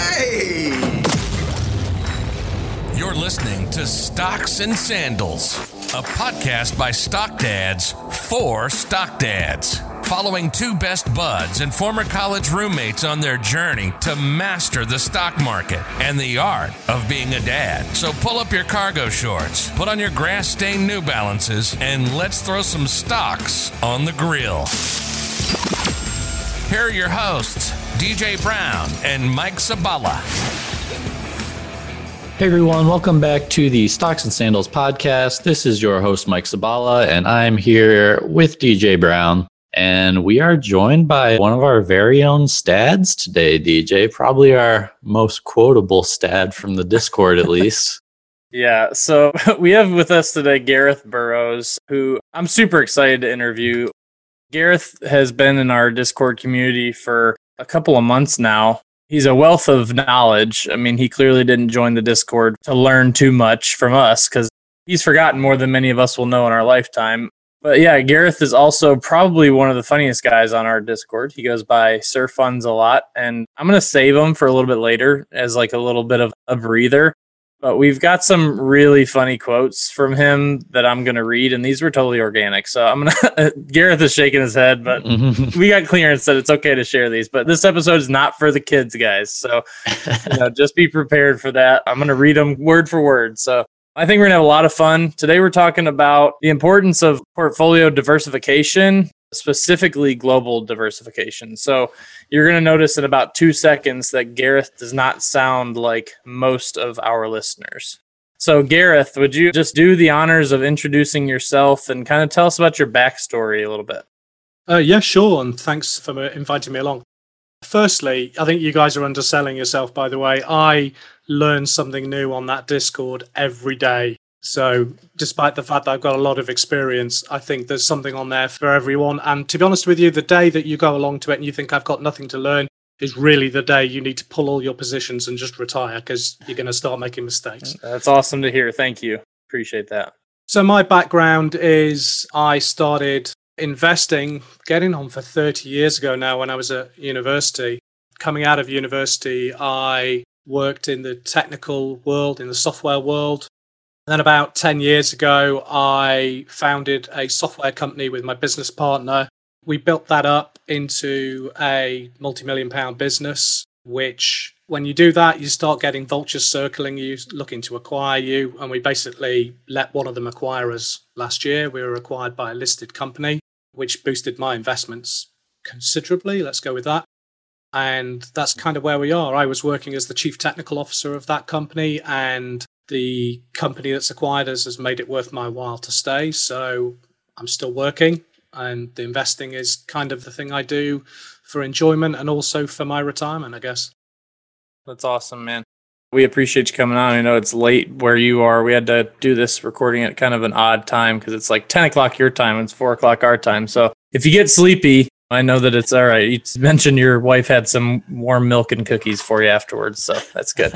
Hey! You're listening to Stocks and Sandals, a podcast by Stock Dads for Stock Dads, following two best buds and former college roommates on their journey to master the stock market and the art of being a dad. So pull up your cargo shorts, put on your grass-stained New Balances, and let's throw some stocks on the grill. Here are your hosts, DJ Brown and Mike Zabala. Hey everyone, welcome back to the Stocks and Sandals podcast. This is your host, Mike Zabala, and I'm here with DJ Brown. And we are joined by one of our very own stads today, DJ. Probably our most quotable stad from the Discord, at least. Yeah, so we have with us today Gareth Burrows, who I'm super excited to interview. Gareth has been in our Discord community for a couple of months now. He's a wealth of knowledge. I mean, he clearly didn't join the Discord to learn too much from us because he's forgotten more than many of us will know in our lifetime. But yeah, Gareth is also probably one of the funniest guys on our Discord. He goes by SirFunds a lot, and I'm going to save him for a little bit later as like a little bit of a breather. But we've got some really funny quotes from him that I'm going to read, and these were totally organic. So I'm going to... Gareth is shaking his head, but we got clearance that it's okay to share these. But this episode is not for the kids, guys. So just be prepared for that. I'm going to read them word for word. So I think we're going to have a lot of fun. Today we're talking about the importance of portfolio diversification, specifically global diversification. So you're going to notice in about 2 seconds that Gareth does not sound like most of our listeners. So Gareth, would you just do the honors of introducing yourself and kind of tell us about your backstory a little bit? Yeah, sure. And thanks for inviting me along. Firstly, I think you guys are underselling yourself, by the way. I learn something new on that Discord every day. So despite the fact that I've got a lot of experience, I think there's something on there for everyone. And to be honest with you, the day that you go along to it and you think I've got nothing to learn is really the day you need to pull all your positions and just retire because you're going to start making mistakes. That's awesome to hear. Thank you. Appreciate that. So my background is I started investing, getting on for 30 years ago now when I was at university. Coming out of university, I worked in the technical world, in the software world. And then about 10 years ago, I founded a software company with my business partner. We built that up into a multi-million-pound business, which when you do that, you start getting vultures circling you, looking to acquire you. And we basically let one of them acquire us last year. We were acquired by a listed company, which boosted my investments considerably. Let's go with that. And that's kind of where we are. I was working as the chief technical officer of that company, and the company that's acquired us has made it worth my while to stay. So I'm still working, and the investing is kind of the thing I do for enjoyment and also for my retirement, I guess. That's awesome, man. We appreciate you coming on. I know it's late where you are. We had to do this recording at kind of an odd time because it's like 10 o'clock your time and it's 4 o'clock our time. So if you get sleepy, I know that it's all right. You mentioned your wife had some warm milk and cookies for you afterwards, so that's good.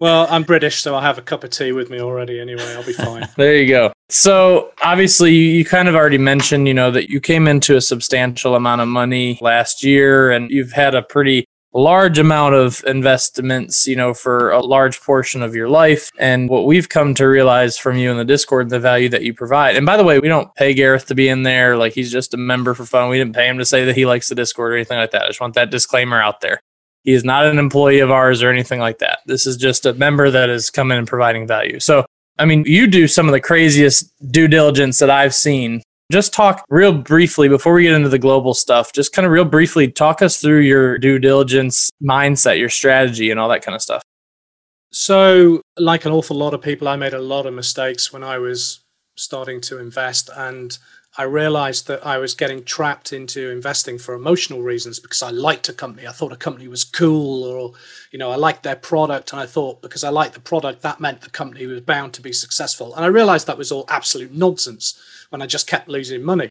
Well, I'm British, so I have a cup of tea with me already anyway. I'll be fine. There you go. So obviously, you kind of already mentioned, that you came into a substantial amount of money last year, and you've had a pretty large amount of investments, for a large portion of your life. And what we've come to realize from you in the Discord, the value that you provide. And by the way, we don't pay Gareth to be in there. Like, he's just a member for fun. We didn't pay him to say that he likes the Discord or anything like that. I just want that disclaimer out there. He is not an employee of ours or anything like that. This is just a member that has come in and providing value. So, I mean, you do some of the craziest due diligence that I've seen. Just talk real briefly before we get into the global stuff, just kind of real briefly talk us through your due diligence mindset, your strategy and all that kind of stuff. So, like an awful lot of people, I made a lot of mistakes when I was starting to invest, and I realized that I was getting trapped into investing for emotional reasons because I liked a company. I thought a company was cool, or, I liked their product. And I thought because I liked the product, that meant the company was bound to be successful. And I realized that was all absolute nonsense when I just kept losing money.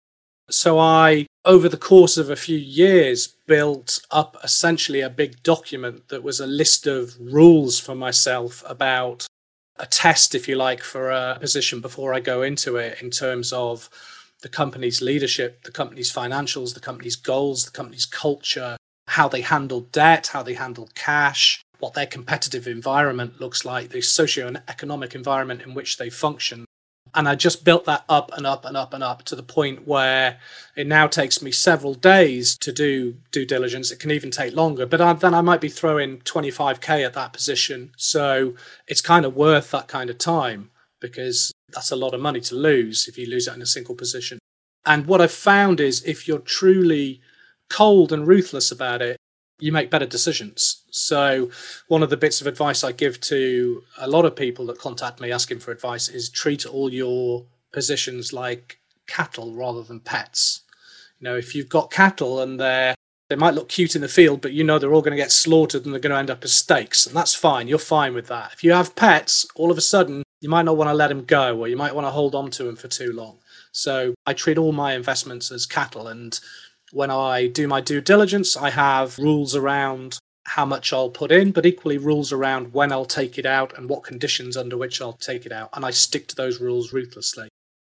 So I, over the course of a few years, built up essentially a big document that was a list of rules for myself about a test, if you like, for a position before I go into it in terms of the company's leadership, the company's financials, the company's goals, the company's culture, how they handle debt, how they handle cash, what their competitive environment looks like, the socio-economic environment in which they function. And I just built that up and up and up and up to the point where it now takes me several days to do due diligence. It can even take longer, but then I might be throwing 25K at that position. So it's kind of worth that kind of time, because that's a lot of money to lose if you lose it in a single position. And what I've found is if you're truly cold and ruthless about it, you make better decisions. So one of the bits of advice I give to a lot of people that contact me asking for advice is treat all your positions like cattle rather than pets. You know, if you've got cattle and they might look cute in the field, but you know they're all going to get slaughtered and they're going to end up as steaks, and that's fine. You're fine with that. If you have pets, all of a sudden you might not want to let them go, or you might want to hold on to them for too long. So I treat all my investments as cattle, and when I do my due diligence, I have rules around how much I'll put in, but equally rules around when I'll take it out and what conditions under which I'll take it out. And I stick to those rules ruthlessly.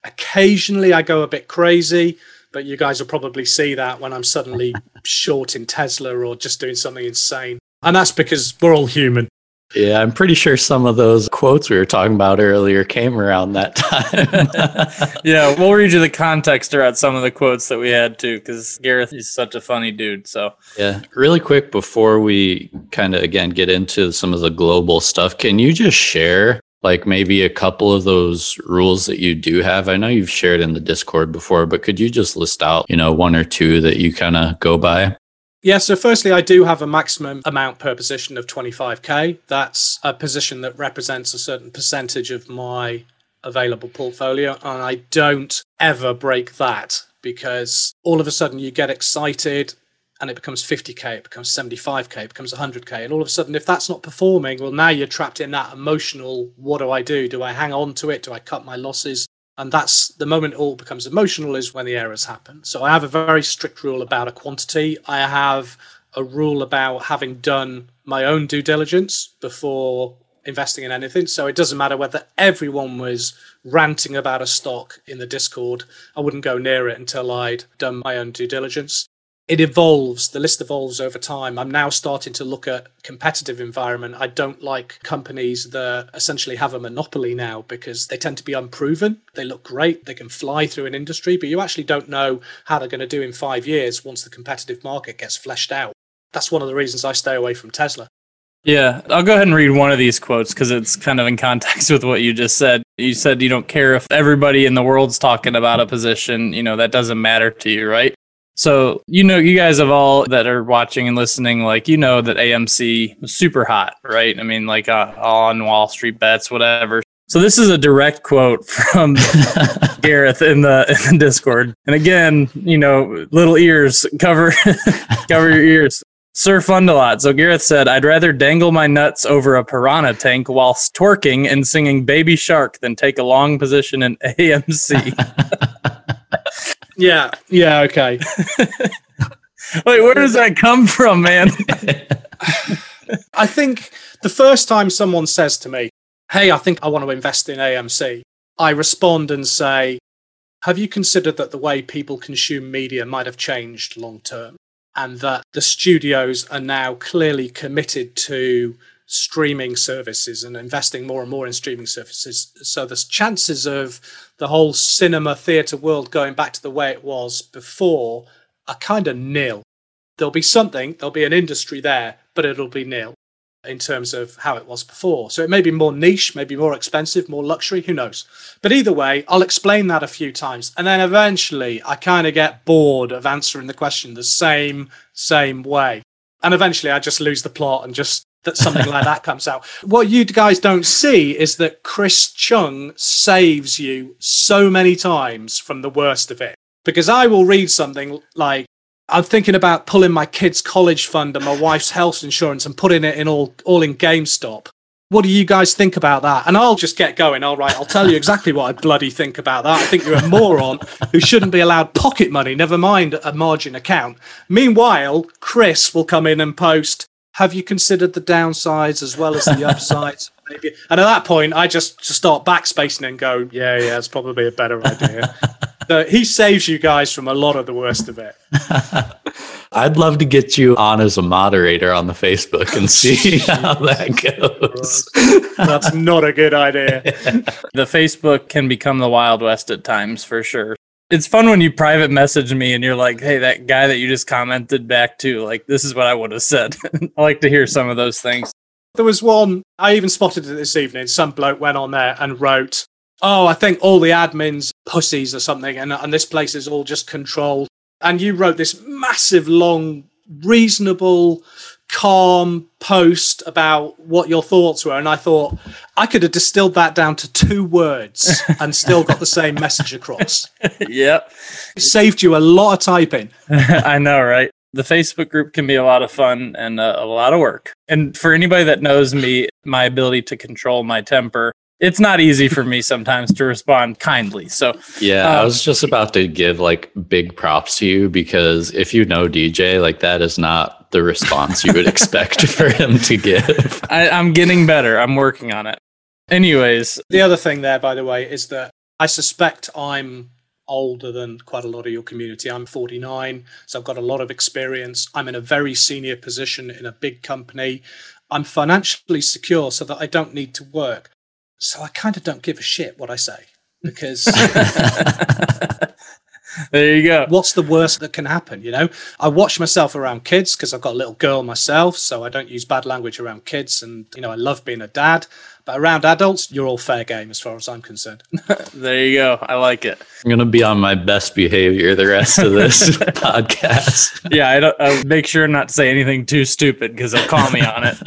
Occasionally, I go a bit crazy, but you guys will probably see that when I'm suddenly short in Tesla or just doing something insane. And that's because we're all human. Yeah, I'm pretty sure some of those quotes we were talking about earlier came around that time. Yeah, we'll read you the context around some of the quotes that we had too, because Gareth is such a funny dude. So yeah, really quick before we kind of, again, get into some of the global stuff, can you just share like maybe a couple of those rules that you do have? I know you've shared in the Discord before, but could you just list out, you know, one or two that you kind of go by? Yeah, so firstly, I do have a maximum amount per position of 25K. That's a position that represents a certain percentage of my available portfolio. And I don't ever break that, because all of a sudden you get excited and it becomes 50K, it becomes 75K, it becomes 100K. And all of a sudden, if that's not performing, well, now you're trapped in that emotional, what do I do? Do I hang on to it? Do I cut my losses? And that's the moment it all becomes emotional, is when the errors happen. So I have a very strict rule about a quantity. I have a rule about having done my own due diligence before investing in anything. So it doesn't matter whether everyone was ranting about a stock in the Discord. I wouldn't go near it until I'd done my own due diligence. It evolves. The list evolves over time. I'm now starting to look at competitive environment. I don't like companies that essentially have a monopoly now, because they tend to be unproven. They look great. They can fly through an industry, but you actually don't know how they're going to do in 5 years once the competitive market gets fleshed out. That's one of the reasons I stay away from Tesla. Yeah, I'll go ahead and read one of these quotes because it's kind of in context with what you just said. You said you don't care if everybody in the world's talking about a position, you know, that doesn't matter to you, right? So, you know, you guys have all that are watching and listening, like, you know, that AMC was super hot, right? I mean, like on Wall Street Bets, whatever. So this is a direct quote from Gareth in the Discord. And again, you know, little ears, cover your ears. SirFund a lot. So Gareth said, I'd rather dangle my nuts over a piranha tank whilst twerking and singing Baby Shark than take a long position in AMC. Yeah, okay. Wait, where does that come from, man? I think the first time someone says to me, hey, I think I want to invest in AMC, I respond and say, have you considered that the way people consume media might have changed long term, and that the studios are now clearly committed to streaming services and investing more and more in streaming services. So the chances of the whole cinema theatre world going back to the way it was before are kind of nil. There'll be something, there'll be an industry there, but it'll be nil in terms of how it was before. So it may be more niche, maybe more expensive, more luxury, who knows? But either way, I'll explain that a few times. And then eventually I kind of get bored of answering the question the same way. And eventually I just lose the plot and just that something like that comes out. What you guys don't see is that Chris Chung saves you so many times from the worst of it. Because I will read something like, I'm thinking about pulling my kids' college fund and my wife's health insurance and putting it in all in GameStop. What do you guys think about that? And I'll just get going. All right, I'll tell you exactly what I bloody think about that. I think you're a moron who shouldn't be allowed pocket money, never mind a margin account. Meanwhile, Chris will come in and post, have you considered the downsides as well as the upsides? Maybe. And at that point, I just start backspacing and go, yeah, it's probably a better idea. So he saves you guys from a lot of the worst of it. I'd love to get you on as a moderator on the Facebook and see how that goes. That's not a good idea. The Facebook can become the Wild West at times, for sure. It's fun when you private message me and you're like, hey, that guy that you just commented back to, like, this is what I would have said. I like to hear some of those things. There was one, I even spotted it this evening. Some bloke went on there and wrote, oh, I think all the admins pussies or something, and this place is all just controlled. And you wrote this massive, long, reasonable, calm post about what your thoughts were. And I thought, I could have distilled that down to 2 words and still got the same message across. Yep. It saved you a lot of typing. I know, right? The Facebook group can be a lot of fun and a lot of work. And for anybody that knows me, my ability to control my temper, it's not easy for me sometimes to respond kindly. So yeah, I was just about to give like big props to you, because if you know DJ, like that is not the response you would expect for him to give. I'm getting better. I'm working on it. Anyways. The other thing there, by the way, is that I suspect I'm older than quite a lot of your community. I'm 49, so I've got a lot of experience. I'm in a very senior position in a big company. I'm financially secure so that I don't need to work. So I kind of don't give a shit what I say, because there you go. What's the worst that can happen? You know, I watch myself around kids because I've got a little girl myself. So I don't use bad language around kids. And, you know, I love being a dad. But around adults, you're all fair game as far as I'm concerned. There you go. I like it. I'm going to be on my best behavior the rest of this podcast. Yeah, I'll make sure not to say anything too stupid because they'll call me on it.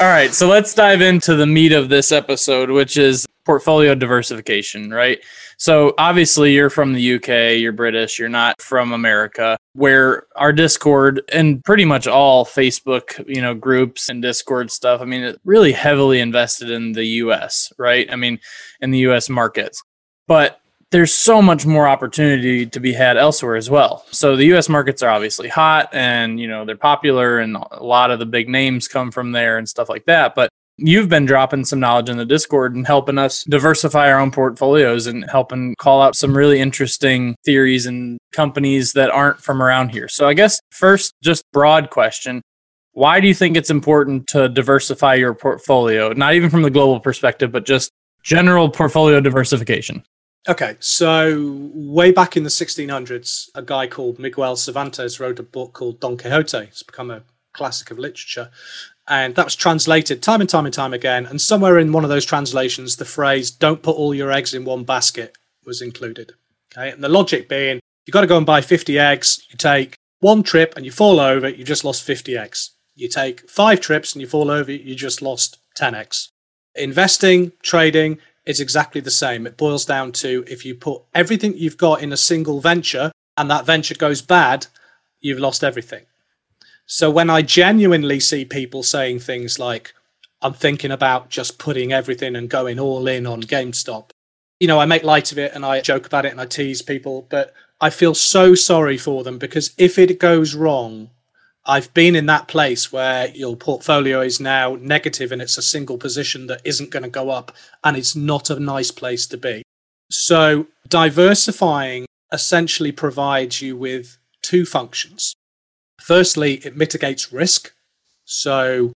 All right, so let's dive into the meat of this episode, which is portfolio diversification, right? So obviously you're from the UK, you're British, you're not from America, where our Discord and pretty much all Facebook, you know, groups and Discord stuff, I mean, it's really heavily invested in the US, right? I mean, in the US markets. But there's so much more opportunity to be had elsewhere as well. So the US markets are obviously hot and, you know, they're popular and a lot of the big names come from there and stuff like that. But you've been dropping some knowledge in the Discord and helping us diversify our own portfolios and helping call out some really interesting theories and companies that aren't from around here. So I guess first, just broad question. Why do you think it's important to diversify your portfolio? Not even from the global perspective, but just general portfolio diversification. Okay, so way back in the 1600s, a guy called Miguel Cervantes wrote a book called Don Quixote. It's become a classic of literature. And that was translated time and time and time again. And somewhere in one of those translations, the phrase, don't put all your eggs in one basket, was included. Okay, and the logic being, you've got to go and buy 50 eggs. You take one trip and you fall over, you just lost 50 eggs. You take 5 trips and you fall over, you just lost 10 eggs. Investing, trading, it's exactly the same. It boils down to if you put everything you've got in a single venture and that venture goes bad, you've lost everything. So when I genuinely see people saying things like, I'm thinking about just putting everything and going all in on GameStop, you know, I make light of it and I joke about it and I tease people, but I feel so sorry for them, because if it goes wrong, I've been in that place where your portfolio is now negative and it's a single position that isn't going to go up, and it's not a nice place to be. So diversifying essentially provides you with 2 functions. Firstly, it mitigates risk. So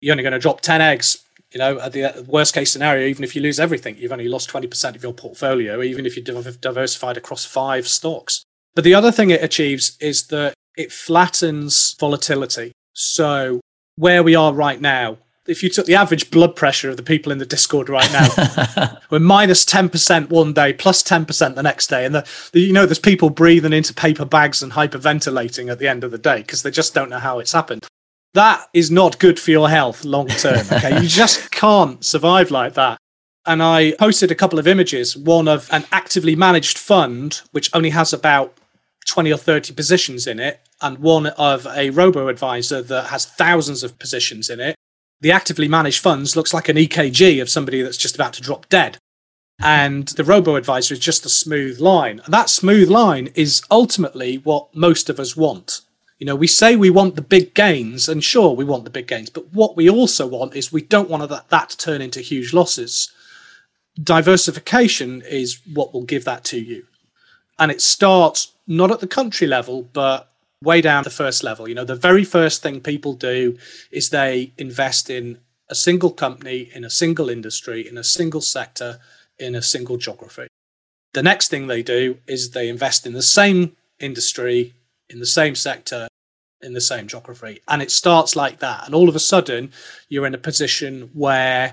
you're only going to drop 10 eggs, you know, at the worst case scenario. Even if you lose everything, you've only lost 20% of your portfolio, even if you diversified across 5 stocks. But the other thing it achieves is that it flattens volatility. So where we are right now, if you took the average blood pressure of the people in the Discord right now, we're minus 10% one day, plus 10% the next day. And you know, there's people breathing into paper bags and hyperventilating at the end of the day because they just don't know how it's happened. That is not good for your health long term. Okay, you just can't survive like that. And I posted a couple of images, one of an actively managed fund, which only has about 20 or 30 positions in it, and one of a robo-advisor that has thousands of positions in it. The actively managed funds looks like an EKG of somebody that's just about to drop dead. And the robo-advisor is just a smooth line. And that smooth line is ultimately what most of us want. You know, we say we want the big gains, and sure, we want the big gains, but what we also want is we don't want that to turn into huge losses. Diversification is what will give that to you. And it starts not at the country level, but way down the first level. You know, the very first thing people do is they invest in a single company, in a single industry, in a single sector, in a single geography. The next thing they do is they invest in the same industry, in the same sector, in the same geography. And it starts like that. And all of a sudden, you're in a position where,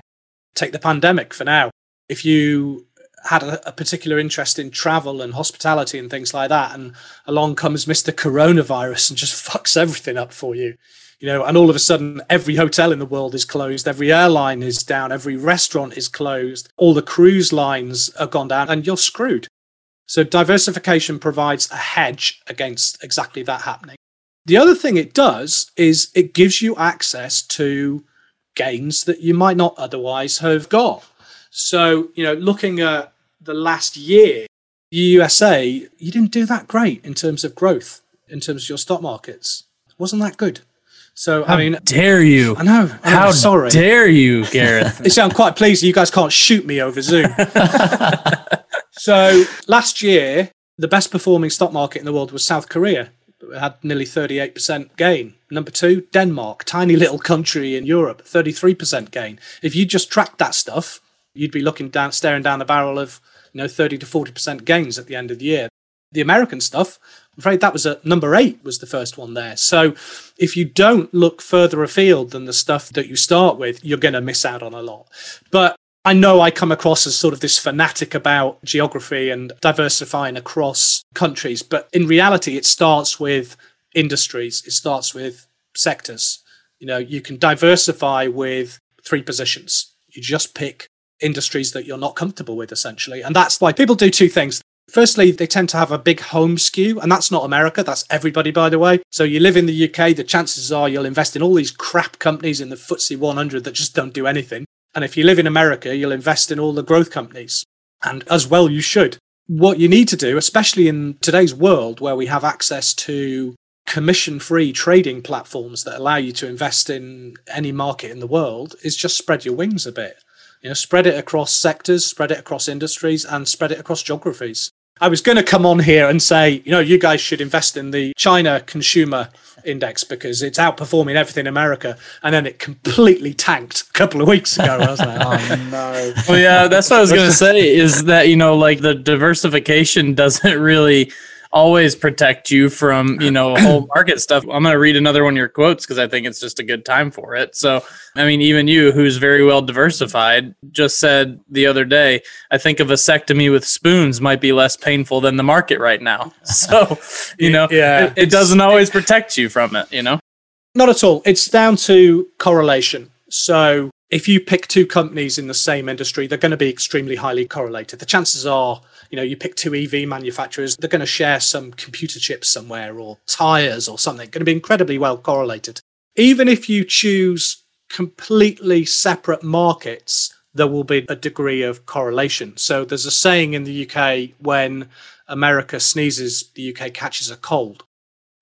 take the pandemic for now, if you had a particular interest in travel and hospitality and things like that, and along comes Mr. Coronavirus and just fucks everything up for you, you know, and all of a sudden every hotel in the world is closed, every airline is down, every restaurant is closed, all the cruise lines are gone down, and you're screwed. So diversification provides a hedge against exactly that happening. The other thing it does is it gives you access to gains that you might not otherwise have got. So, you know, looking at the last year, the USA, you didn't do that great in terms of growth, in terms of your stock markets. It wasn't that good. So, how I mean, dare you? I know. How sorry. Dare you, Gareth? It sounds quite pleased. You guys can't shoot me over Zoom. So, last year, the best performing stock market in the world was South Korea. It had nearly 38% gain. Number two, Denmark, tiny little country in Europe, 33% gain. If you just tracked that stuff, you'd be looking down, staring down the barrel of, you know, 30 to 40% gains at the end of the year. The American stuff, I'm afraid that was at number 8 was the first one there. So if you don't look further afield than the stuff that you start with, you're going to miss out on a lot. But I know I come across as sort of this fanatic about geography and diversifying across countries. But in reality, it starts with industries. It starts with sectors. You know, you can diversify with 3 positions. You just pick industries that you're not comfortable with, essentially. And that's why people do 2 things. Firstly, they tend to have a big home skew, and that's not America, that's everybody, by the way. So you live in the UK, the chances are you'll invest in all these crap companies in the FTSE 100 that just don't do anything. And if you live in America, you'll invest in all the growth companies. And as well, you should. What you need to do, especially in today's world where we have access to commission-free trading platforms that allow you to invest in any market in the world, is just spread your wings a bit. You know, spread it across sectors, spread it across industries, and spread it across geographies. I was going to come on here and say, you know, you guys should invest in the China Consumer Index because it's outperforming everything in America. And then it completely tanked a couple of weeks ago. I was like, oh, no. Well, yeah, that's what I was going to say is that, you know, like the diversification doesn't really always protect you from, you know, whole market stuff. I'm going to read another one of your quotes because I think it's just a good time for it. So, I mean, even you, who's very well diversified, just said the other day, I think a vasectomy with spoons might be less painful than the market right now. So, you know, yeah, it doesn't always protect you from it, you know? Not at all. It's down to correlation. So if you pick 2 companies in the same industry, they're going to be extremely highly correlated. The chances are, you know, you pick 2 EV manufacturers, they're going to share some computer chips somewhere or tires or something, going to be incredibly well correlated. Even if you choose completely separate markets, there will be a degree of correlation. So there's a saying in the UK, when America sneezes, the UK catches a cold.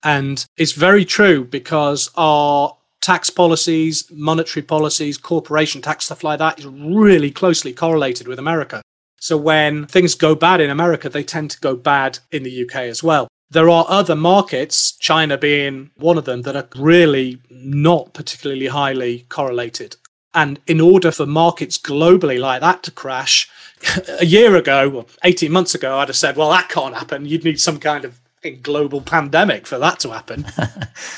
And it's very true because our tax policies, monetary policies, corporation tax, stuff like that is really closely correlated with America. So when things go bad in America, they tend to go bad in the UK as well. There are other markets, China being one of them, that are really not particularly highly correlated. And in order for markets globally like that to crash, a year ago, well, 18 months ago, I'd have said, well, that can't happen. You'd need some kind of global pandemic for that to happen.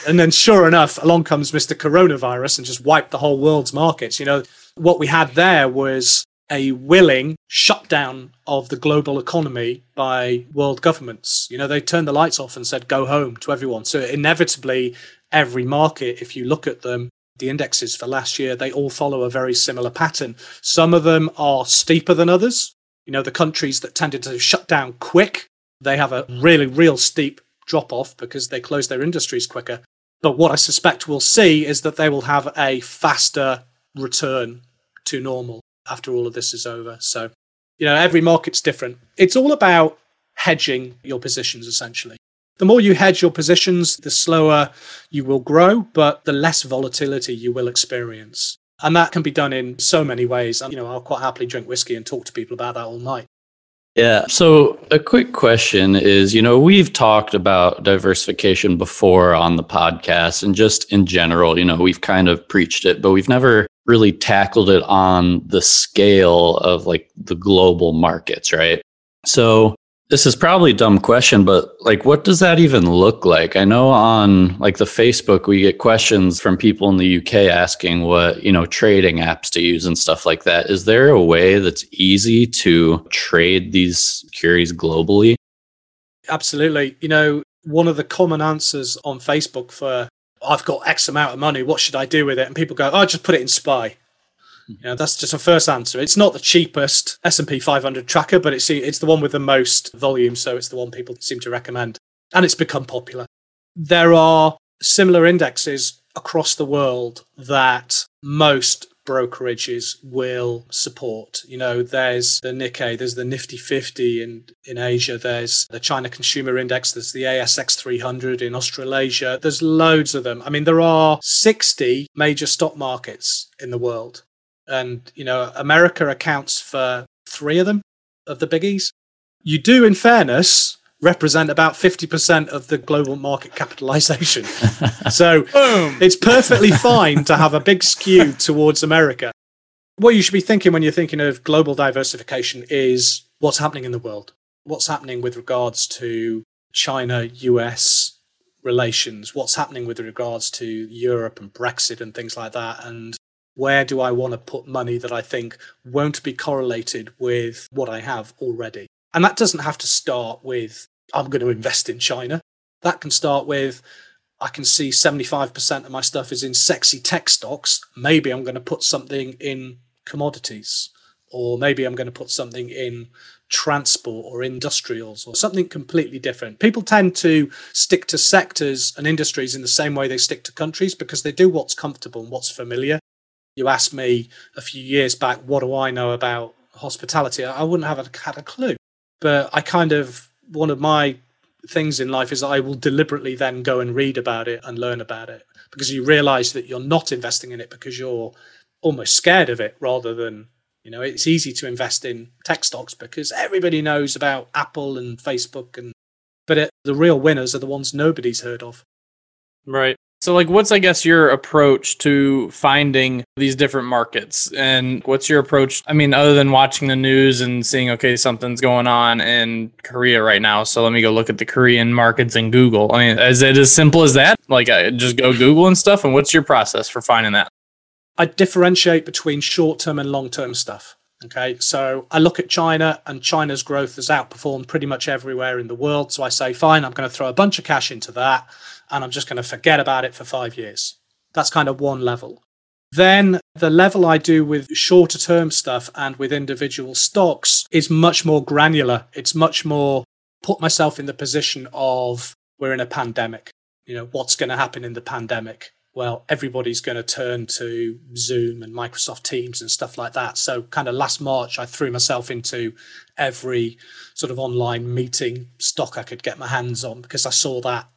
And then sure enough, along comes Mr. Coronavirus and just wiped the whole world's markets. You know, what we had there was a willing shutdown of the global economy by world governments. You know, they turned the lights off and said, go home to everyone. So inevitably, every market, if you look at them, the indexes for last year, they all follow a very similar pattern. Some of them are steeper than others. You know, the countries that tended to shut down quick, they have a really, real steep drop-off because they close their industries quicker. But what I suspect we'll see is that they will have a faster return to normal after all of this is over. So, you know, every market's different. It's all about hedging your positions, essentially. The more you hedge your positions, the slower you will grow, but the less volatility you will experience. And that can be done in so many ways. And, you know, I'll quite happily drink whiskey and talk to people about that all night. Yeah. So a quick question is, you know, we've talked about diversification before on the podcast and just in general, you know, we've kind of preached it, but we've never really tackled it on the scale of like the global markets, right? So this is probably a dumb question, but like, what does that even look like? I know on like the Facebook, we get questions from people in the UK asking what, you know, trading apps to use and stuff like that. Is there a way that's easy to trade these securities globally? Absolutely. You know, one of the common answers on Facebook for, I've got X amount of money, what should I do with it? And people go, oh, just put it in SPY. You know, that's just a first answer. It's not the cheapest S&P 500 tracker, but it's the one with the most volume. So it's the one people seem to recommend. And it's become popular. There are similar indexes across the world that most brokerages will support. You know, there's the Nikkei, there's the Nifty 50 in Asia, there's the China Consumer Index, there's the ASX 300 in Australasia. There's loads of them. I mean, there are 60 major stock markets in the world. And, you know, America accounts for 3 of them, of the biggies. You do, in fairness, represent about 50% of the global market capitalization. So boom, it's perfectly fine to have a big skew towards America. What you should be thinking when you're thinking of global diversification is what's happening in the world, what's happening with regards to China-US relations, what's happening with regards to Europe and Brexit and things like that. And where do I want to put money that I think won't be correlated with what I have already? And that doesn't have to start with, I'm going to invest in China. That can start with, I can see 75% of my stuff is in sexy tech stocks. Maybe I'm going to put something in commodities, or maybe I'm going to put something in transport or industrials or something completely different. People tend to stick to sectors and industries in the same way they stick to countries because they do what's comfortable and what's familiar. You asked me a few years back, what do I know about hospitality? I wouldn't have had a clue. But I one of my things in life is I will deliberately then go and read about it and learn about it, because you realize that you're not investing in it because you're almost scared of it rather than, you know, it's easy to invest in tech stocks because everybody knows about Apple and Facebook. But the real winners are the ones nobody's heard of. Right. So like, what's, I guess, your approach to finding these different markets? And what's your approach, I mean, other than watching the news and seeing, okay, something's going on in Korea right now, so let me go look at the Korean markets in Google. I mean, is it as simple as that? Like, I just go Google and stuff? And what's your process for finding that? I differentiate between short-term and long-term stuff. Okay, so I look at China, and China's growth has outperformed pretty much everywhere in the world. So I say, fine, I'm going to throw a bunch of cash into that, and I'm just going to forget about it for 5 years. That's kind of one level. Then the level I do with shorter term stuff and with individual stocks is much more granular. It's much more put myself in the position of, we're in a pandemic. You know, what's going to happen in the pandemic? Well, everybody's going to turn to Zoom and Microsoft Teams and stuff like that. So kind of last March, I threw myself into every sort of online meeting stock I could get my hands on because I saw that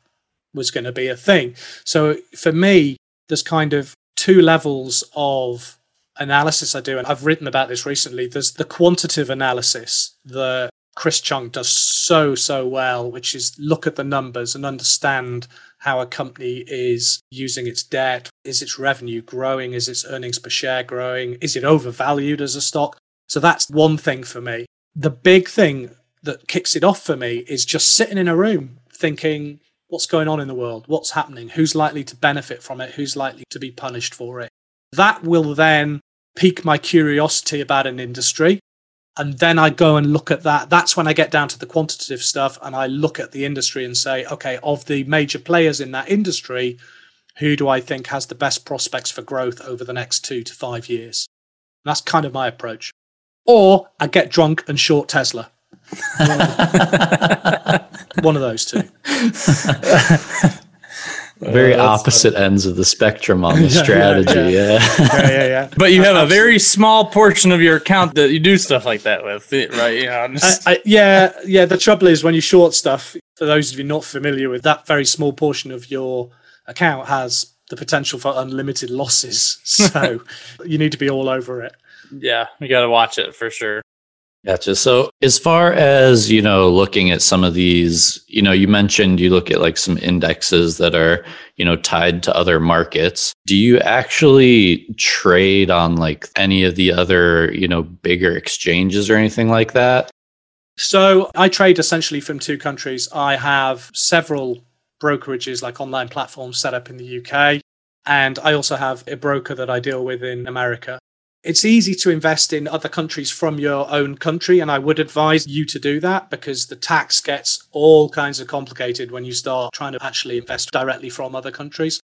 was going to be a thing. So for me, there's kind of 2 levels of analysis I do. And I've written about this recently. There's the quantitative analysis that Chris Chung does so well, which is look at the numbers and understand how a company is using its debt. Is its revenue growing? Is its earnings per share growing? Is it overvalued as a stock? So that's one thing for me. The big thing that kicks it off for me is just sitting in a room thinking, what's going on in the world? What's happening? Who's likely to benefit from it? Who's likely to be punished for it? That will then pique my curiosity about an industry. And then I go and look at that. That's when I get down to the quantitative stuff and I look at the industry and say, okay, of the major players in that industry, who do I think has the best prospects for growth over the next 2 to 5 years? And that's kind of my approach. Or I get drunk and short Tesla. One of those 2. Very opposite ends of the spectrum on the strategy. Yeah. But you have a very small portion of your account that you do stuff like that with, right? Yeah. The trouble is when you short stuff, for those of you not familiar with that, very small portion of your account has the potential for unlimited losses. So you need to be all over it. Yeah, you got to watch it for sure. Gotcha. So as far as, you know, looking at some of these, you know, you mentioned you look at like some indexes that are, you know, tied to other markets. Do you actually trade on like any of the other, you know, bigger exchanges or anything like that? So I trade essentially from two countries. I have several brokerages, like online platforms set up in the UK. And I also have a broker that I deal with in America. It's easy to invest in other countries from your own country. And I would advise you to do that because the tax gets all kinds of complicated when you start trying to actually invest directly from other countries.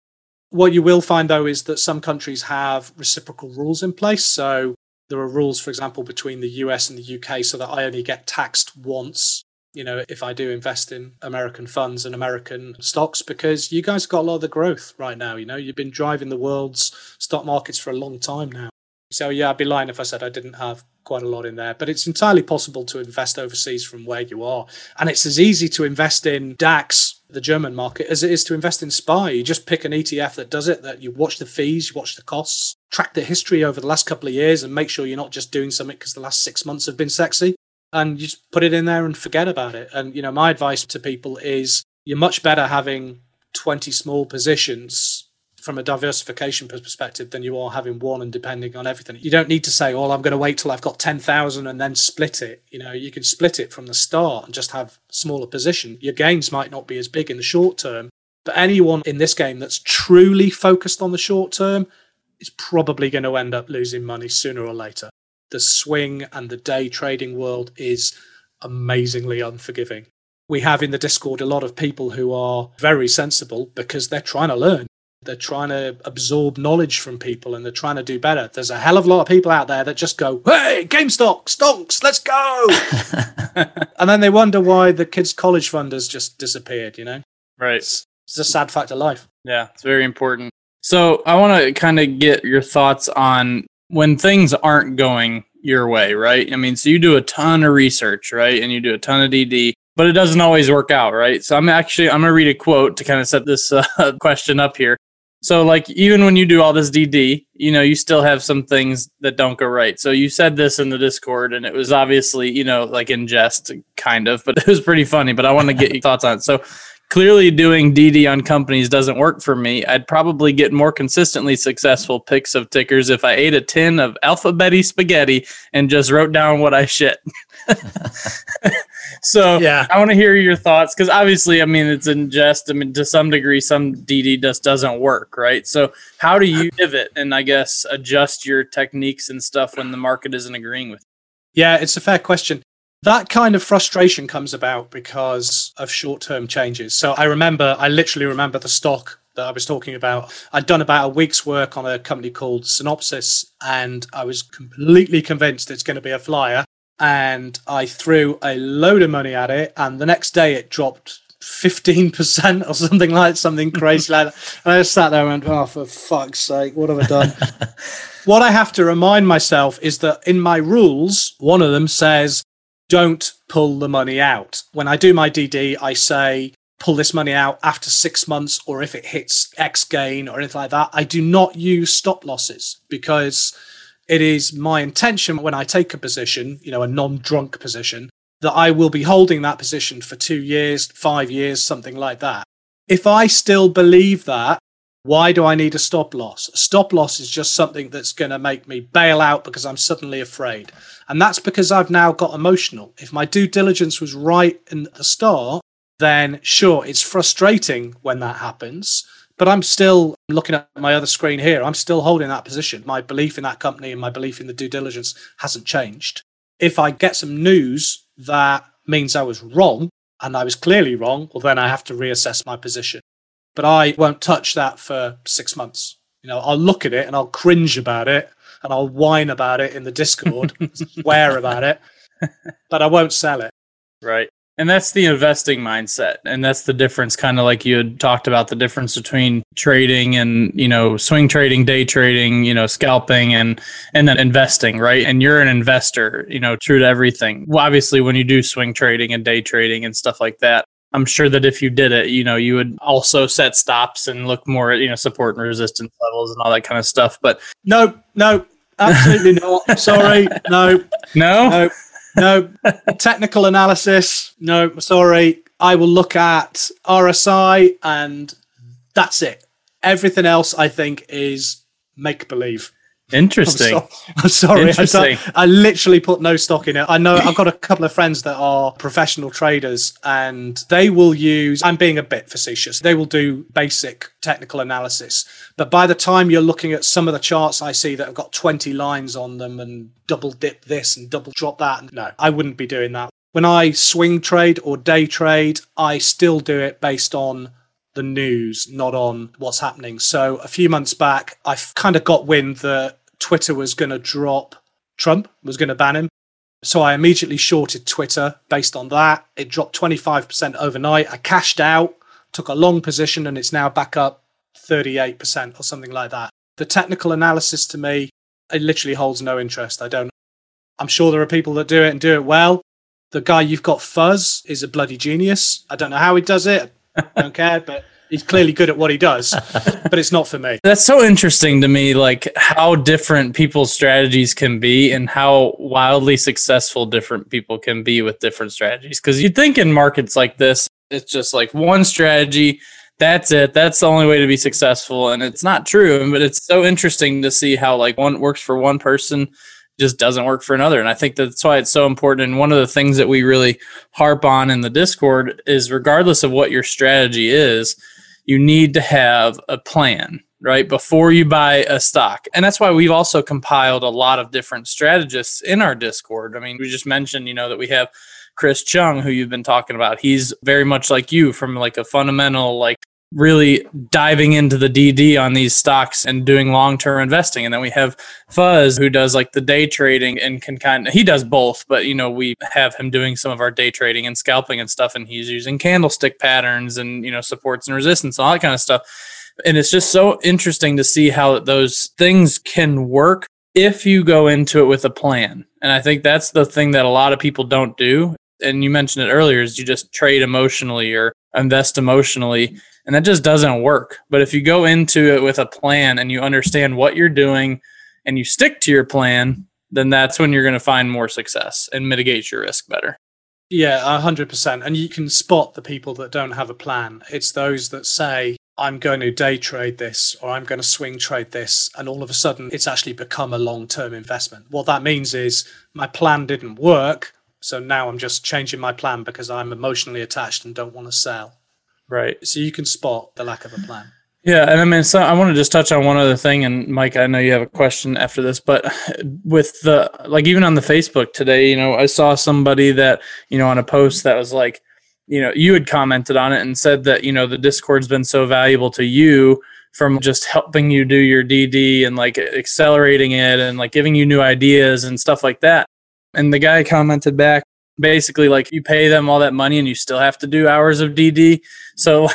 What you will find, though, is that some countries have reciprocal rules in place. So there are rules, for example, between the US and the UK so that I only get taxed once, you know, if I do invest in American funds and American stocks, because you guys got a lot of the growth right now. You know, you've been driving the world's stock markets for a long time now. So, yeah, I'd be lying if I said I didn't have quite a lot in there. But it's entirely possible to invest overseas from where you are. And it's as easy to invest in DAX, the German market, as it is to invest in SPY. You just pick an ETF that does it, that you watch the fees, you watch the costs, track the history over the last couple of years and make sure you're not just doing something because the last 6 months have been sexy. And you just put it in there and forget about it. And, you know, my advice to people is you're much better having 20 small positions from a diversification perspective than you are having one and depending on everything. You don't need to say, well, I'm going to wait till I've got 10,000 and then split it. You know, you can split it from the start and just have smaller position. Your gains might not be as big in the short term, but anyone in this game that's truly focused on the short term is probably going to end up losing money sooner or later. The swing and the day trading world is amazingly unforgiving. We have in the Discord a lot of people who are very sensible because they're trying to learn. They're trying to absorb knowledge from people and they're trying to do better. There's a hell of a lot of people out there that just go, hey, GameStop, stonks, let's go. And then they wonder why the kids' college fund has just disappeared, you know? Right. It's a sad fact of life. Yeah, it's very important. So I want to kind of get your thoughts on when things aren't going your way, right? I mean, so you do a ton of research, right? And you do a ton of DD. But it doesn't always work out, right? So I'm going to read a quote to kind of set this question up here. So like, even when you do all this DD, you know, you still have some things that don't go right. So you said this in the Discord and it was obviously, you know, like in jest kind of, but it was pretty funny, but I want to get your thoughts on it. So clearly doing DD on companies doesn't work for me. I'd probably get more consistently successful picks of tickers if I ate a tin of alphabeti spaghetti and just wrote down what I shit. So yeah. I want to hear your thoughts because obviously, I mean, it's in jest. I mean, to some degree, some DD just doesn't work, right? So how do you pivot and I guess adjust your techniques and stuff when the market isn't agreeing with you? Yeah, it's a fair question. That kind of frustration comes about because of short-term changes. So I literally remember the stock that I was talking about. I'd done about a week's work on a company called Synopsys, and I was completely convinced it's going to be a flyer. And I threw a load of money at it, and the next day it dropped 15% or something crazy like that. And I just sat there and went, oh, for fuck's sake, what have I done? What I have to remind myself is that in my rules, one of them says, don't pull the money out. When I do my DD, I say, pull this money out after 6 months or if it hits X gain or anything like that. I do not use stop losses because it is my intention when I take a position, you know, a non-drunk position, that I will be holding that position for 2 years, 5 years, something like that. If I still believe that, why do I need a stop loss? A stop loss is just something that's going to make me bail out because I'm suddenly afraid. And that's because I've now got emotional. If my due diligence was right in the start, then sure, it's frustrating when that happens. But I'm still looking at my other screen here. I'm still holding that position. My belief in that company and my belief in the due diligence hasn't changed. If I get some news that means I was wrong and I was clearly wrong, well, then I have to reassess my position. But I won't touch that for 6 months. You know, I'll look at it and I'll cringe about it and I'll whine about it in the Discord, swear about it, but I won't sell it. Right. And that's the investing mindset. And that's the difference, kind of like you had talked about, the difference between trading and, you know, swing trading, day trading, you know, scalping and then investing, right? And you're an investor, you know, true to everything. Well, obviously, when you do swing trading and day trading and stuff like that, I'm sure that if you did it, you know, you would also set stops and look more at, you know, support and resistance levels and all that kind of stuff. But no, absolutely not. Sorry. No. No, technical analysis. No, sorry. I will look at RSI and that's it. Everything else, I think, is make-believe. Interesting. I'm sorry. Interesting. I literally put no stock in it. I know I've got a couple of friends that are professional traders and they will use, I'm being a bit facetious, they will do basic technical analysis. But by the time you're looking at some of the charts I see that have got 20 lines on them and double dip this and double drop that, no, I wouldn't be doing that. When I swing trade or day trade, I still do it based on the news, not on what's happening. So a few months back, I kind of got wind that Twitter was going to drop Trump, was going to ban him. So I immediately shorted Twitter based on that. It dropped 25% overnight. I cashed out, took a long position, and it's now back up 38% or something like that. The technical analysis to me, it literally holds no interest. I'm sure there are people that do it and do it well. The guy you've got, Fuzz, is a bloody genius. I don't know how he does it. I don't care, but he's clearly good at what he does, but it's not for me. That's so interesting to me, like how different people's strategies can be and how wildly successful different people can be with different strategies. Because you'd think in markets like this, it's just like one strategy, that's it. That's the only way to be successful. And it's not true, but it's so interesting to see how like one works for one person just doesn't work for another. And I think that's why it's so important. And one of the things that we really harp on in the Discord is regardless of what your strategy is, you need to have a plan, right? Before you buy a stock. And that's why we've also compiled a lot of different strategists in our Discord. I mean, we just mentioned, that we have Chris Chung, who you've been talking about. He's very much like you from like a fundamental, like really diving into the DD on these stocks and doing long-term investing. And then we have Fuzz who does like the day trading and can kind of, he does both, but we have him doing some of our day trading and scalping and stuff. And he's using candlestick patterns and, supports and resistance, all that kind of stuff. And it's just so interesting to see how those things can work if you go into it with a plan. And I think that's the thing that a lot of people don't do. And you mentioned it earlier is you just trade emotionally or invest emotionally. And that just doesn't work. But if you go into it with a plan and you understand what you're doing and you stick to your plan, then that's when you're going to find more success and mitigate your risk better. Yeah, 100%. And you can spot the people that don't have a plan. It's those that say, I'm going to day trade this or I'm going to swing trade this. And all of a sudden, it's actually become a long-term investment. What that means is my plan didn't work. So now I'm just changing my plan because I'm emotionally attached and don't want to sell. Right. So you can spot the lack of a plan. Yeah. And I mean, so I want to just touch on one other thing. And Mike, I know you have a question after this, but with the, like, even on the Facebook today, I saw somebody that, on a post that was like, you had commented on it and said that, the Discord's been so valuable to you from just helping you do your DD and like accelerating it and like giving you new ideas and stuff like that. And the guy commented back, basically, like you pay them all that money and you still have to do hours of DD. So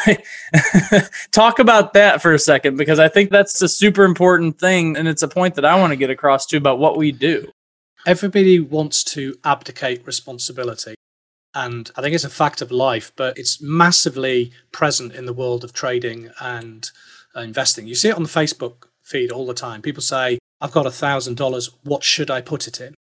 talk about that for a second, because I think that's a super important thing. And it's a point that I want to get across to about what we do. Everybody wants to abdicate responsibility. And I think it's a fact of life, but it's massively present in the world of trading and investing. You see it on the Facebook feed all the time. People say, I've got $1,000. What should I put it in?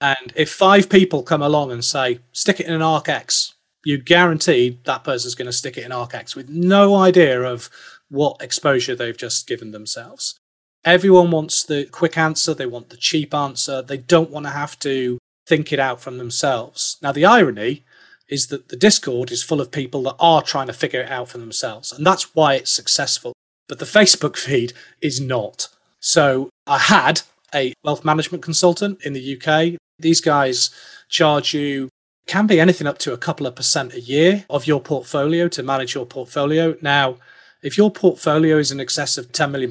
And if 5 people come along and say, stick it in an ArcX, you guarantee that person's going to stick it in ArcX with no idea of what exposure they've just given themselves. Everyone wants the quick answer. They want the cheap answer. They don't want to have to think it out from themselves. Now, the irony is that the Discord is full of people that are trying to figure it out for themselves. And that's why it's successful. But the Facebook feed is not. So I had a wealth management consultant in the UK. These guys charge you, can be anything up to a couple of % a year of your portfolio to manage your portfolio. Now, if your portfolio is in excess of $10 million,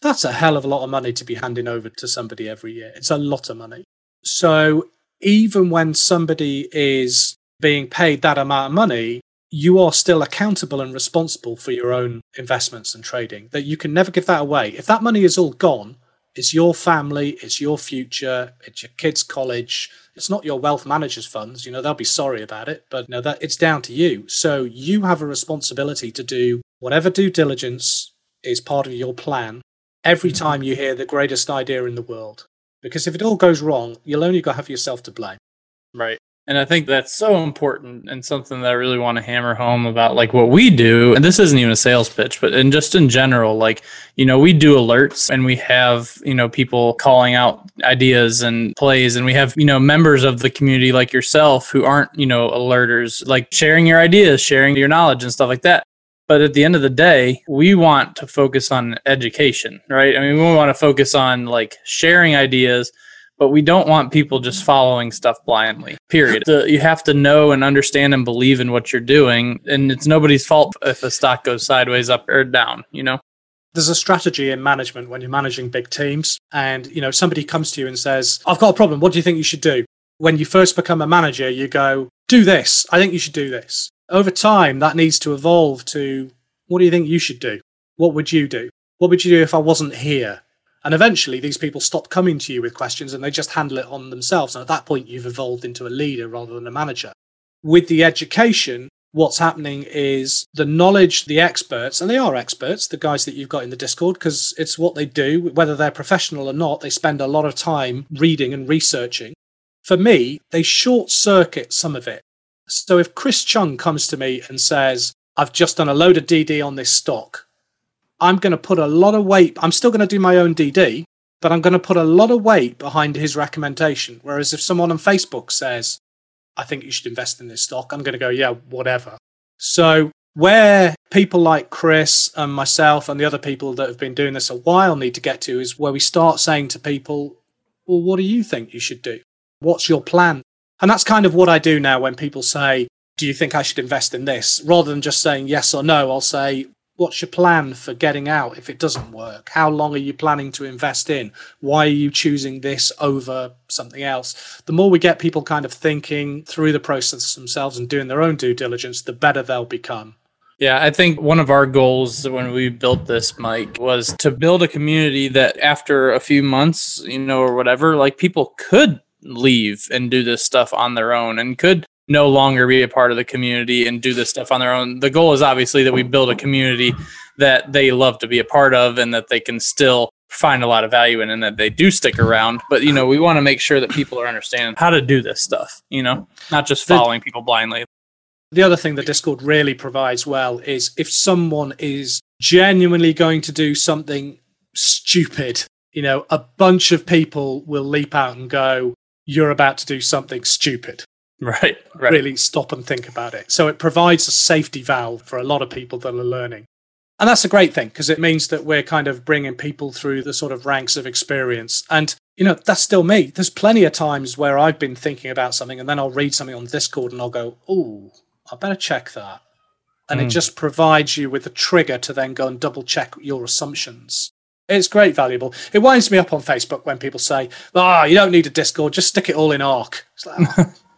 that's a hell of a lot of money to be handing over to somebody every year. It's a lot of money. So even when somebody is being paid that amount of money, you are still accountable and responsible for your own investments and trading. That you can never give that away. If that money is all gone, it's your family, it's your future, it's your kids' college. It's not your wealth manager's funds. They'll be sorry about it, but that it's down to you. So you have a responsibility to do whatever due diligence is part of your plan every time you hear the greatest idea in the world. Because if it all goes wrong, you'll only have yourself to blame. Right. And I think that's so important and something that I really want to hammer home about, like, what we do. And this isn't even a sales pitch, but in just in general, like, you know, we do alerts and we have, you know, people calling out ideas and plays, and we have, you know, members of the community like yourself who aren't, you know, alerters, like sharing your ideas, sharing your knowledge and stuff like that. But at the end of the day, we want to focus on education, right? I mean, we want to focus on like sharing ideas, but we don't want people just following stuff blindly, period. You have to know and understand and believe in what you're doing. And it's nobody's fault if a stock goes sideways, up or down, you know? There's a strategy in management when you're managing big teams. And, you know, somebody comes to you and says, I've got a problem. What do you think you should do? When you first become a manager, you go, do this. I think you should do this. Over time, that needs to evolve to, what do you think you should do? What would you do? What would you do if I wasn't here? And eventually, these people stop coming to you with questions and they just handle it on themselves. And at that point, you've evolved into a leader rather than a manager. With the education, what's happening is the knowledge, the experts, and they are experts, the guys that you've got in the Discord, because it's what they do, whether they're professional or not, they spend a lot of time reading and researching. For me, they short circuit some of it. So if Chris Chung comes to me and says, I've just done a load of DD on this stock, I'm going to put a lot of weight. I'm still going to do my own DD, but I'm going to put a lot of weight behind his recommendation. Whereas if someone on Facebook says, I think you should invest in this stock, I'm going to go, yeah, whatever. So where people like Chris and myself and the other people that have been doing this a while need to get to is where we start saying to people, well, what do you think you should do? What's your plan? And that's kind of what I do now when people say, do you think I should invest in this? Rather than just saying yes or no, I'll say, what's your plan for getting out if it doesn't work? How long are you planning to invest in? Why are you choosing this over something else? The more we get people kind of thinking through the process themselves and doing their own due diligence, the better they'll become. Yeah, I think one of our goals when we built this, Mike, was to build a community that after a few months, you know, or whatever, like people could leave and do this stuff on their own and could no longer be a part of the community and do this stuff on their own. The goal is obviously that we build a community that they love to be a part of and that they can still find a lot of value in and that they do stick around. But, you know, we want to make sure that people are understanding how to do this stuff, you know, not just following people blindly. The other thing that Discord really provides well is if someone is genuinely going to do something stupid, you know, a bunch of people will leap out and go, you're about to do something stupid. Right. Really stop and think about it. So it provides a safety valve for a lot of people that are learning. And that's a great thing because it means that we're kind of bringing people through the sort of ranks of experience. And, you know, that's still me. There's plenty of times where I've been thinking about something and then I'll read something on Discord and I'll go, oh, I better check that. And it just provides you with a trigger to then go and double check your assumptions. It's great, valuable. It winds me up on Facebook when people say, oh, you don't need a Discord, just stick it all in Arc. It's like,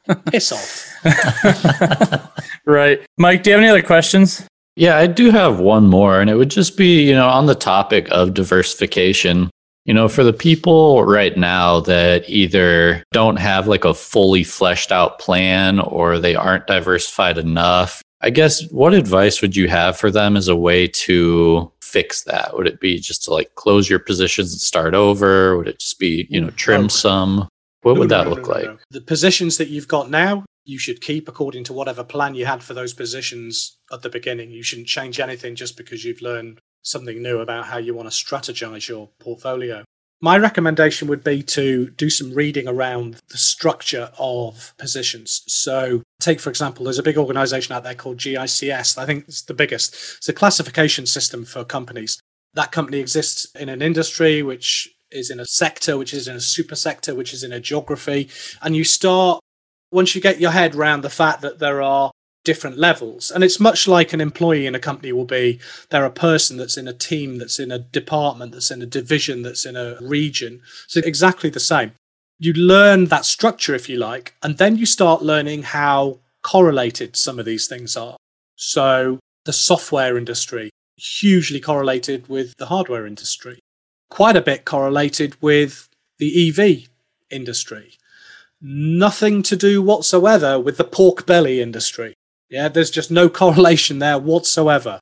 oh, piss off. Right. Mike, do you have any other questions? Yeah, I do have one more, and it would just be, you know, on the topic of diversification. You know, for the people right now that either don't have like a fully fleshed out plan or they aren't diversified enough, I guess, what advice would you have for them as a way to fix that? Would it be just to like close your positions and start over? Would it just be, you know, trim some? What would that look like? The positions that you've got now, you should keep according to whatever plan you had for those positions at the beginning. You shouldn't change anything just because you've learned something new about how you want to strategize your portfolio. My recommendation would be to do some reading around the structure of positions. So take, for example, there's a big organization out there called GICS. I think it's the biggest. It's a classification system for companies. That company exists in an industry, which is in a sector, which is in a super sector, which is in a geography. And you start, once you get your head around the fact that there are different levels. And it's much like an employee in a company will be. They're a person that's in a team, that's in a department, that's in a division, that's in a region. So exactly the same. You learn that structure, if you like, and then you start learning how correlated some of these things are. So the software industry, hugely correlated with the hardware industry, quite a bit correlated with the EV industry, nothing to do whatsoever with the pork belly industry. Yeah, there's just no correlation there whatsoever.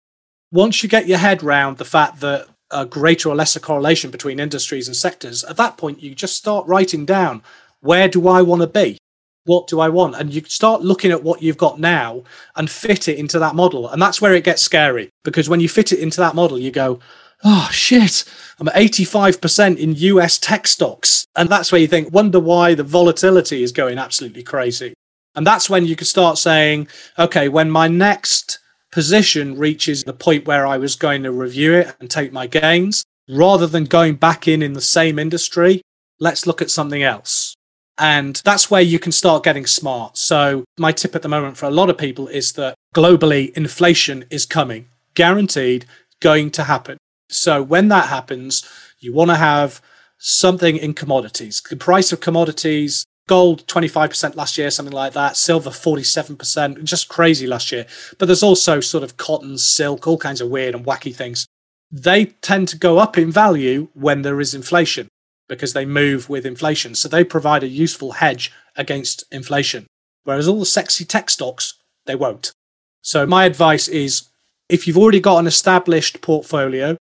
Once you get your head round the fact that a greater or lesser correlation between industries and sectors, at that point, you just start writing down, where do I want to be? What do I want? And you start looking at what you've got now and fit it into that model. And that's where it gets scary, because when you fit it into that model, you go, oh, shit, I'm at 85% in US tech stocks. And that's where you think, wonder why the volatility is going absolutely crazy. And that's when you can start saying, okay, when my next position reaches the point where I was going to review it and take my gains, rather than going back in the same industry, let's look at something else. And that's where you can start getting smart. So my tip at the moment for a lot of people is that globally, inflation is coming, guaranteed, going to happen. So when that happens, you want to have something in commodities. The price of commodities, gold 25% last year, something like that, silver 47%, just crazy last year. But there's also sort of cotton, silk, all kinds of weird and wacky things. They tend to go up in value when there is inflation, because they move with inflation. So they provide a useful hedge against inflation, whereas all the sexy tech stocks, they won't. So my advice is, if you've already got an established portfolio,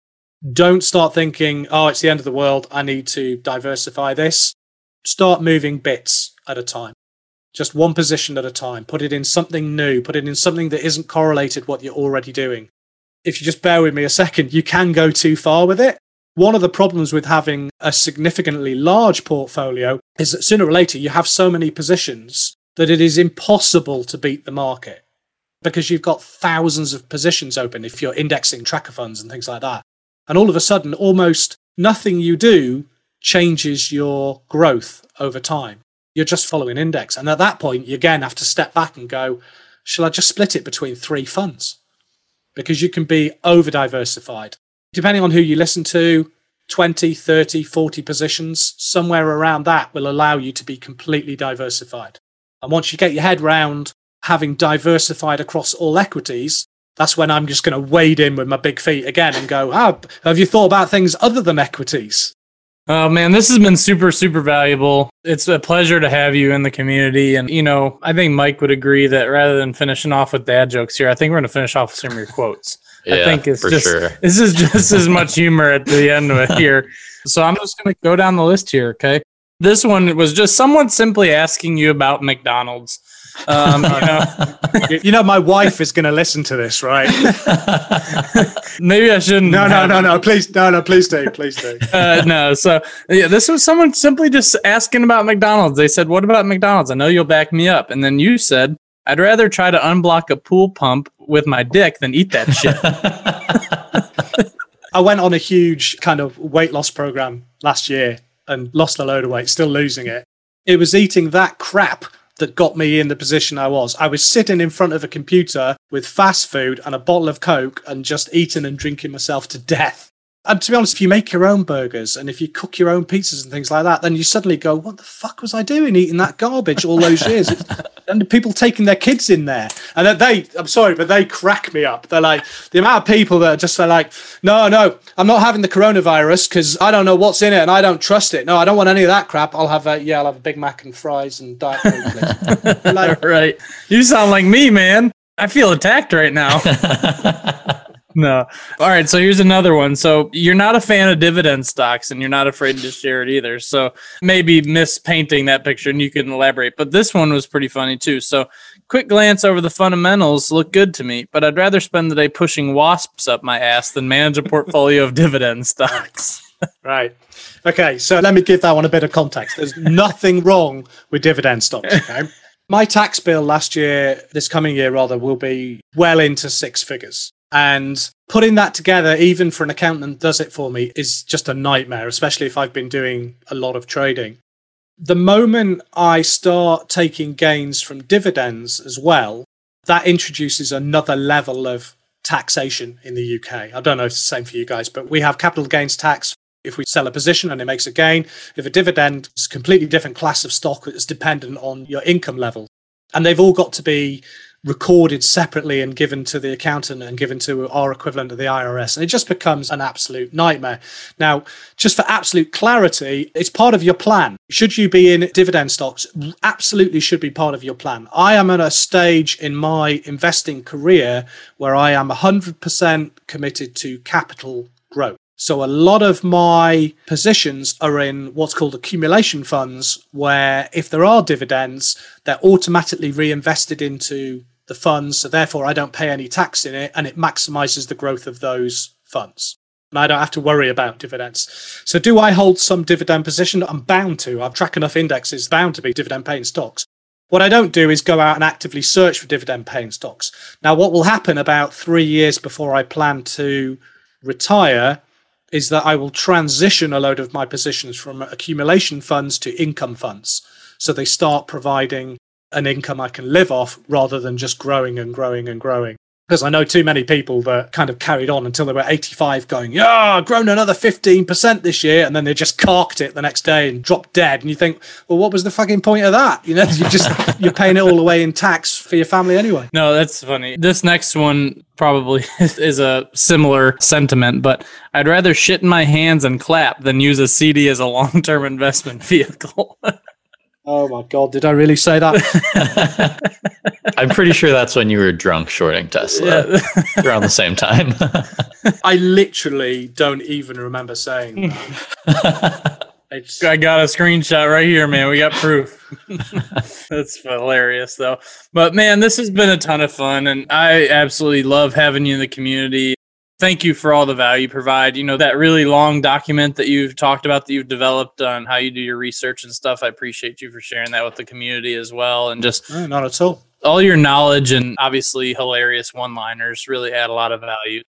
don't start thinking, oh, it's the end of the world, I need to diversify this. Start moving bits at a time, just one position at a time. Put it in something new, put it in something that isn't correlated with what you're already doing. If you just bear with me a second, you can go too far with it. One of the problems with having a significantly large portfolio is that sooner or later you have so many positions that it is impossible to beat the market, because you've got thousands of positions open if you're indexing tracker funds and things like that. And all of a sudden, almost nothing you do changes your growth over time. You're just following index. And at that point, you again have to step back and go, shall I just split it between three funds? Because you can be over-diversified. Depending on who you listen to, 20, 30, 40 positions, somewhere around that will allow you to be completely diversified. And once you get your head round having diversified across all equities, that's when I'm just going to wade in with my big feet again and go, oh, have you thought about things other than equities? Oh, man, this has been super, super valuable. It's a pleasure to have you in the community. And, you know, I think Mike would agree that rather than finishing off with dad jokes here, I think we're going to finish off with some of your quotes. Yeah, I think it's just, sure. This is just as much humor at the end of it here. So I'm just going to go down the list here. Okay. This one was just someone simply asking you about McDonald's. You know, my wife is going to listen to this, right? Maybe I shouldn't. No, please. No, please do. Please do. No. So yeah, this was someone simply just asking about McDonald's. They said, what about McDonald's? I know you'll back me up. And then you said, I'd rather try to unblock a pool pump with my dick than eat that shit. I went on a huge kind of weight loss program last year and lost a load of weight, still losing it. It was eating that crap that got me in the position I was. I was sitting in front of a computer with fast food and a bottle of Coke and just eating and drinking myself to death. And to be honest, if you make your own burgers and if you cook your own pizzas and things like that, then you suddenly go, what the fuck was I doing eating that garbage all those years? And people taking their kids in there. And I'm sorry, but they crack me up. They're like, the amount of people that are just like, no, I'm not having the coronavirus because I don't know what's in it and I don't trust it. No, I don't want any of that crap. I'll have a Big Mac and fries and Diet Coke. Like, right. You sound like me, man. I feel attacked right now. No. All right. So here's another one. So you're not a fan of dividend stocks and you're not afraid to share it either. So maybe mispainting that picture and you can elaborate. But this one was pretty funny too. So quick glance over the fundamentals look good to me, but I'd rather spend the day pushing wasps up my ass than manage a portfolio of dividend stocks. Right. Okay. So let me give that one a bit of context. There's nothing wrong with dividend stocks. Okay? My tax bill this coming year, will be well into six figures. And putting that together, even for an accountant does it for me, is just a nightmare, especially if I've been doing a lot of trading. The moment I start taking gains from dividends as well, that introduces another level of taxation in the UK. I don't know if it's the same for you guys, but we have capital gains tax if we sell a position and it makes a gain. If a dividend is a completely different class of stock that's dependent on your income level. And they've all got to be recorded separately and given to the accountant and given to our equivalent of the IRS. And it just becomes an absolute nightmare. Now, just for absolute clarity, it's part of your plan. Should you be in dividend stocks? Absolutely should be part of your plan. I am at a stage in my investing career where I am 100% committed to capital growth. So a lot of my positions are in what's called accumulation funds, where if there are dividends, they're automatically reinvested into the funds. So therefore, I don't pay any tax in it, and it maximizes the growth of those funds. And I don't have to worry about dividends. So do I hold some dividend position? I'm bound to. I've tracked enough indexes, bound to be dividend-paying stocks. What I don't do is go out and actively search for dividend-paying stocks. Now, what will happen about 3 years before I plan to retire is that I will transition a load of my positions from accumulation funds to income funds. So they start providing an income I can live off rather than just growing and growing and growing. Because I know too many people that kind of carried on until they were 85 going, yeah, I've grown another 15% this year. And then they just carked it the next day and dropped dead. And you think, well, what was the fucking point of that? You know, you just, you're paying it all away in tax for your family anyway. No, that's funny. This next one probably is a similar sentiment, but I'd rather shit in my hands and clap than use a CD as a long-term investment vehicle. Oh my God, did I really say that? I'm pretty sure that's when you were drunk shorting Tesla, yeah. Around the same time. I literally don't even remember saying that. I got a screenshot right here, man. We got proof. That's hilarious, though. But man, this has been a ton of fun, and I absolutely love having you in the community. Thank you for all the value you provide. You know, that really long document that you've talked about, that you've developed on how you do your research and stuff. I appreciate you for sharing that with the community as well. And just not at all. All your knowledge and obviously hilarious one-liners really add a lot of value.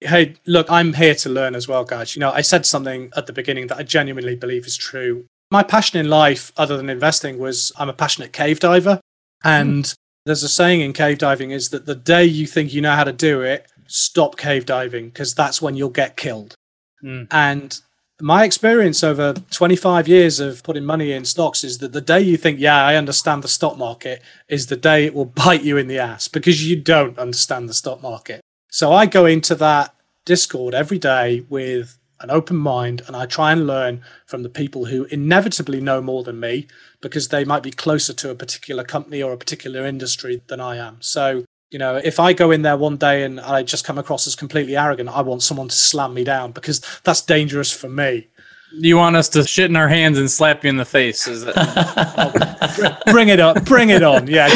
Hey, look, I'm here to learn as well, guys. You know, I said something at the beginning that I genuinely believe is true. My passion in life, other than investing, was I'm a passionate cave diver. And there's a saying in cave diving is that the day you think you know how to do it, stop cave diving, because that's when you'll get killed. And my experience over 25 years of putting money in stocks is that the day you think, yeah, I understand the stock market, is the day it will bite you in the ass, because you don't understand the stock market. So I go into that Discord every day with an open mind, and I try and learn from the people who inevitably know more than me, because they might be closer to a particular company or a particular industry than I am. So you know, if I go in there one day and I just come across as completely arrogant, I want someone to slam me down, because that's dangerous for me. You want us to shit in our hands and slap you in the face? Is it? Oh, bring it up. Bring it on. Yeah.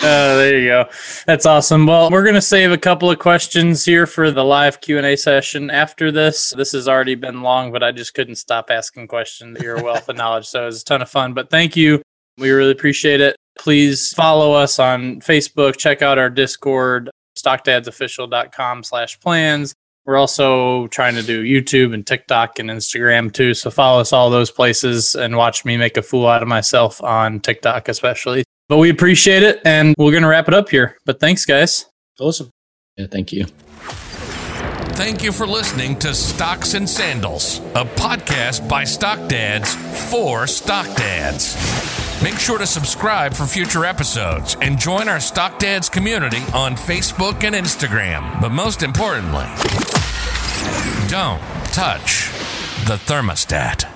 There you go. That's awesome. Well, we're going to save a couple of questions here for the live Q&A session after this. This has already been long, but I just couldn't stop asking questions. You're a wealth of knowledge. So it was a ton of fun, but thank you. We really appreciate it. Please follow us on Facebook. Check out our Discord, stockdadsofficial.com/plans. We're also trying to do YouTube and TikTok and Instagram too. So follow us all those places and watch me make a fool out of myself on TikTok especially. But we appreciate it, and we're going to wrap it up here. But thanks, guys. Awesome. Yeah, thank you. Thank you for listening to Stocks and Sandals, a podcast by Stock Dads for Stock Dads. Make sure to subscribe for future episodes and join our Stock Dads community on Facebook and Instagram. But most importantly, don't touch the thermostat.